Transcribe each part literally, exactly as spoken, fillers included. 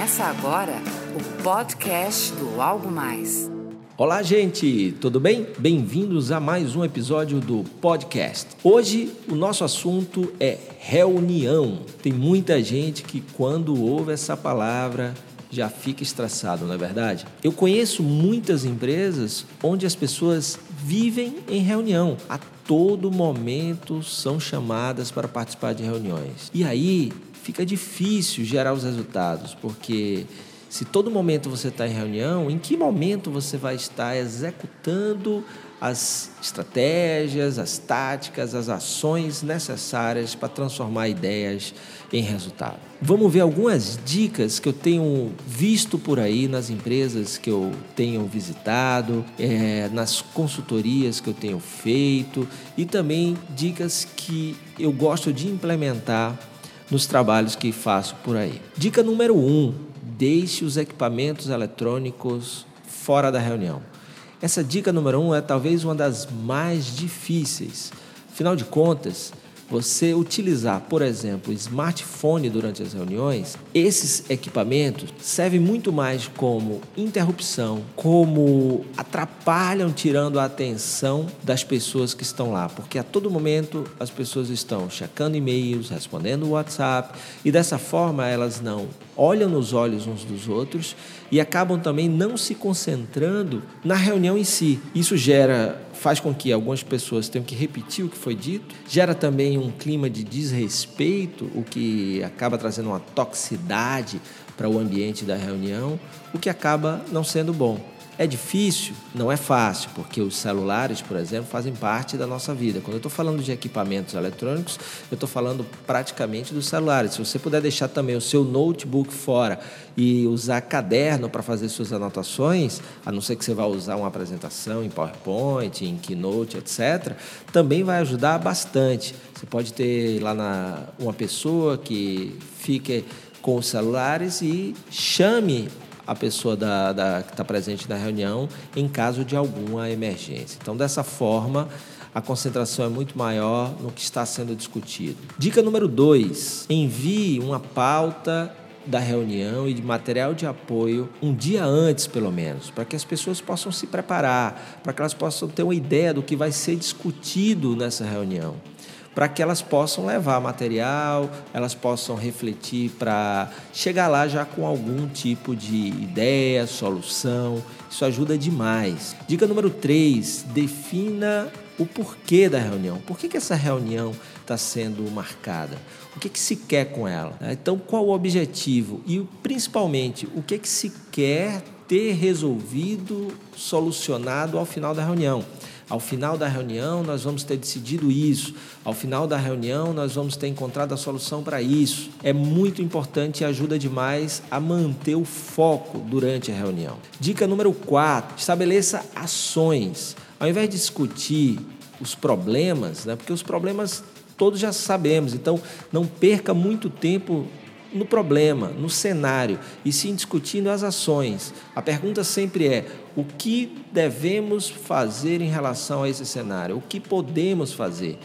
Começa agora o podcast do Algo Mais. Olá, gente, tudo bem? Bem-vindos a mais um episódio do podcast. Hoje o nosso assunto é reunião. Tem muita gente que, quando ouve essa palavra, já fica estressado, não é verdade? Eu conheço muitas empresas onde as pessoas vivem em reunião. A todo momento são chamadas para participar de reuniões. E aí fica difícil gerar os resultados, porque se todo momento você está em reunião, em que momento você vai estar executando as estratégias, as táticas, as ações necessárias para transformar ideias em resultado? Vamos ver algumas dicas que eu tenho visto por aí nas empresas que eu tenho visitado, é, nas consultorias que eu tenho feito, e também dicas que eu gosto de implementar nos trabalhos que faço por aí. Dica número um, deixe os equipamentos eletrônicos fora da reunião. Essa dica número um é talvez uma das mais difíceis. Afinal de contas, você utilizar, por exemplo, smartphone durante as reuniões, esses equipamentos servem muito mais como interrupção, como atrapalham, tirando a atenção das pessoas que estão lá, porque a todo momento as pessoas estão checando e-mails, respondendo WhatsApp, e dessa forma elas não olham nos olhos uns dos outros e acabam também não se concentrando na reunião em si. Isso gera, faz com que algumas pessoas tenham que repetir o que foi dito, gera também um clima de desrespeito, o que acaba trazendo uma toxicidade para o ambiente da reunião, o que acaba não sendo bom. É difícil? Não é fácil, porque os celulares, por exemplo, fazem parte da nossa vida. Quando eu estou falando de equipamentos eletrônicos, eu estou falando praticamente dos celulares. Se você puder deixar também o seu notebook fora e usar caderno para fazer suas anotações, a não ser que você vá usar uma apresentação em PowerPoint, em Keynote, etcétera, também vai ajudar bastante. Você pode ter lá na, uma pessoa que fique com os celulares e chame a pessoa da, da, que está presente na reunião em caso de alguma emergência. Então, dessa forma, a concentração é muito maior no que está sendo discutido. Dica número dois, envie uma pauta da reunião e de material de apoio um dia antes, pelo menos, para que as pessoas possam se preparar, para que elas possam ter uma ideia do que vai ser discutido nessa reunião, para que elas possam levar material, elas possam refletir para chegar lá já com algum tipo de ideia, solução. Isso ajuda demais. Dica número três, defina o porquê da reunião. Por que que essa reunião está sendo marcada? O que que se quer com ela? Então, qual o objetivo? E, principalmente, o que que se quer ter resolvido, solucionado ao final da reunião? Ao final da reunião, nós vamos ter decidido isso. Ao final da reunião, nós vamos ter encontrado a solução para isso. É muito importante e ajuda demais a manter o foco durante a reunião. Dica número quatro, estabeleça ações. Ao invés de discutir os problemas, né, porque os problemas todos já sabemos, então não perca muito tempo no problema, no cenário, e sim discutindo as ações. A pergunta sempre é: o que devemos fazer em relação a esse cenário? O que podemos fazer?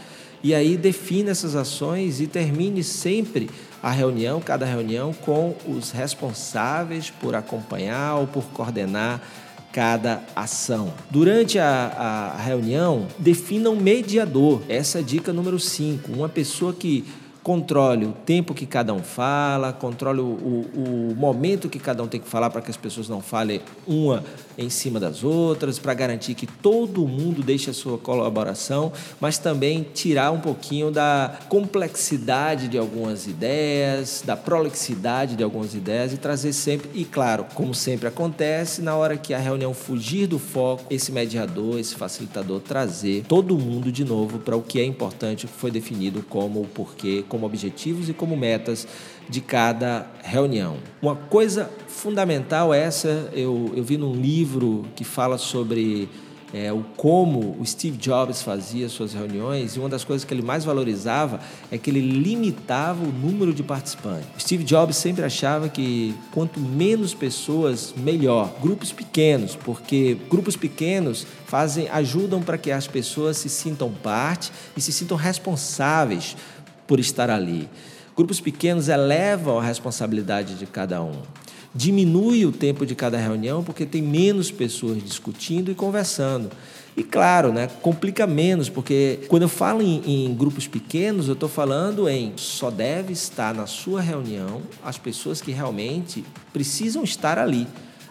E aí defina essas ações e termine sempre a reunião, cada reunião, com os responsáveis por acompanhar ou por coordenar cada ação. Durante a, a reunião, defina um mediador. Essa é a dica número cinco. Uma pessoa que controle o tempo que cada um fala, controle o, o, o momento que cada um tem que falar, para que as pessoas não falem uma em cima das outras, para garantir que todo mundo deixe a sua colaboração, mas também tirar um pouquinho da complexidade de algumas ideias, da prolixidade de algumas ideias, e trazer sempre, e claro, como sempre acontece, na hora que a reunião fugir do foco, esse mediador, esse facilitador, trazer todo mundo de novo para o que é importante, o que foi definido como o porquê, como objetivos e como metas de cada reunião. Uma coisa fundamental essa, eu, eu vi num livro que fala sobre é, o como o Steve Jobs fazia suas reuniões, e uma das coisas que ele mais valorizava é que ele limitava o número de participantes. O Steve Jobs sempre achava que quanto menos pessoas, melhor. Grupos pequenos, porque grupos pequenos fazem, ajudam para que as pessoas se sintam parte e se sintam responsáveis por estar ali. Grupos pequenos elevam a responsabilidade de cada um. diminui o tempo de cada reunião porque tem menos pessoas discutindo e conversando. E claro, né, complica menos, porque quando eu falo em, em grupos pequenos, eu estou falando em só deve estar na sua reunião as pessoas que realmente precisam estar ali.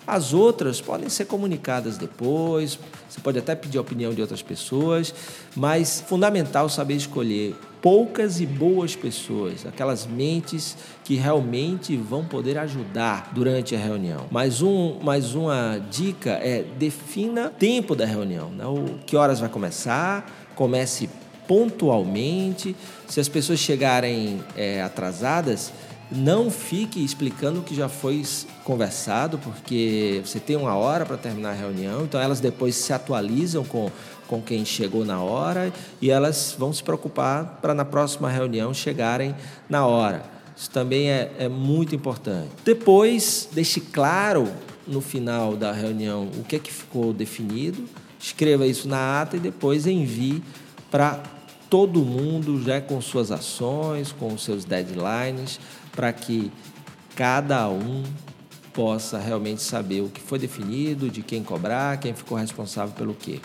As outras podem ser comunicadas depois, você pode até pedir a opinião de outras pessoas, mas é fundamental saber escolher poucas e boas pessoas, aquelas mentes que realmente vão poder ajudar durante a reunião. Mais, um, mais uma dica é defina o tempo da reunião, né? O, que horas vai começar, comece pontualmente, se as pessoas chegarem é, atrasadas, não fique explicando o que já foi conversado, porque você tem uma hora para terminar a reunião, então elas depois se atualizam com, com quem chegou na hora e elas vão se preocupar para na próxima reunião chegarem na hora. Isso também é, é muito importante. Depois, deixe claro no final da reunião o que é que ficou definido, escreva isso na ata e depois envie para todo mundo, já com suas ações, com os seus deadlines, para que cada um possa realmente saber o que foi definido, de quem cobrar, quem ficou responsável pelo quê.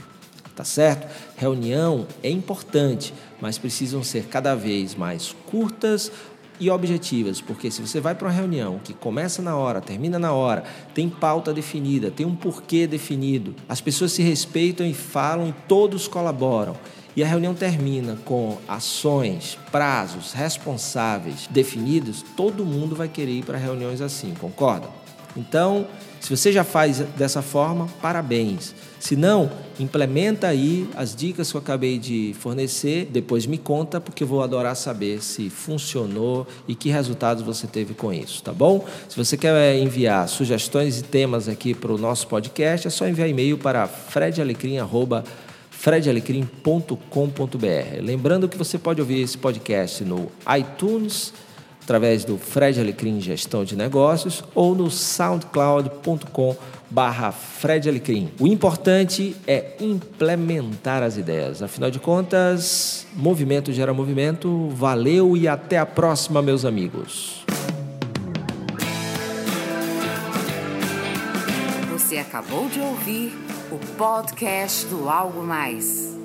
Tá certo? Reunião é importante, mas precisam ser cada vez mais curtas e objetivas, porque se você vai para uma reunião que começa na hora, termina na hora, tem pauta definida, tem um porquê definido, as pessoas se respeitam e falam e todos colaboram. E a reunião termina com ações, prazos, responsáveis definidos, todo mundo vai querer ir para reuniões assim, concorda? Então, se você já faz dessa forma, parabéns. Se não, implementa aí as dicas que eu acabei de fornecer, depois me conta, porque eu vou adorar saber se funcionou e que resultados você teve com isso, tá bom? Se você quer enviar sugestões e temas aqui para o nosso podcast, é só enviar e-mail para fredalecrim ponto com ponto br freda alecrim ponto com ponto br. Lembrando que você pode ouvir esse podcast no iTunes, através do Fred Alecrim Gestão de Negócios, ou no soundcloud ponto com barra Fred Alecrim. O importante é implementar as ideias. Afinal de contas, movimento gera movimento. Valeu e até a próxima, meus amigos. Você acabou de ouvir o podcast do Algo Mais.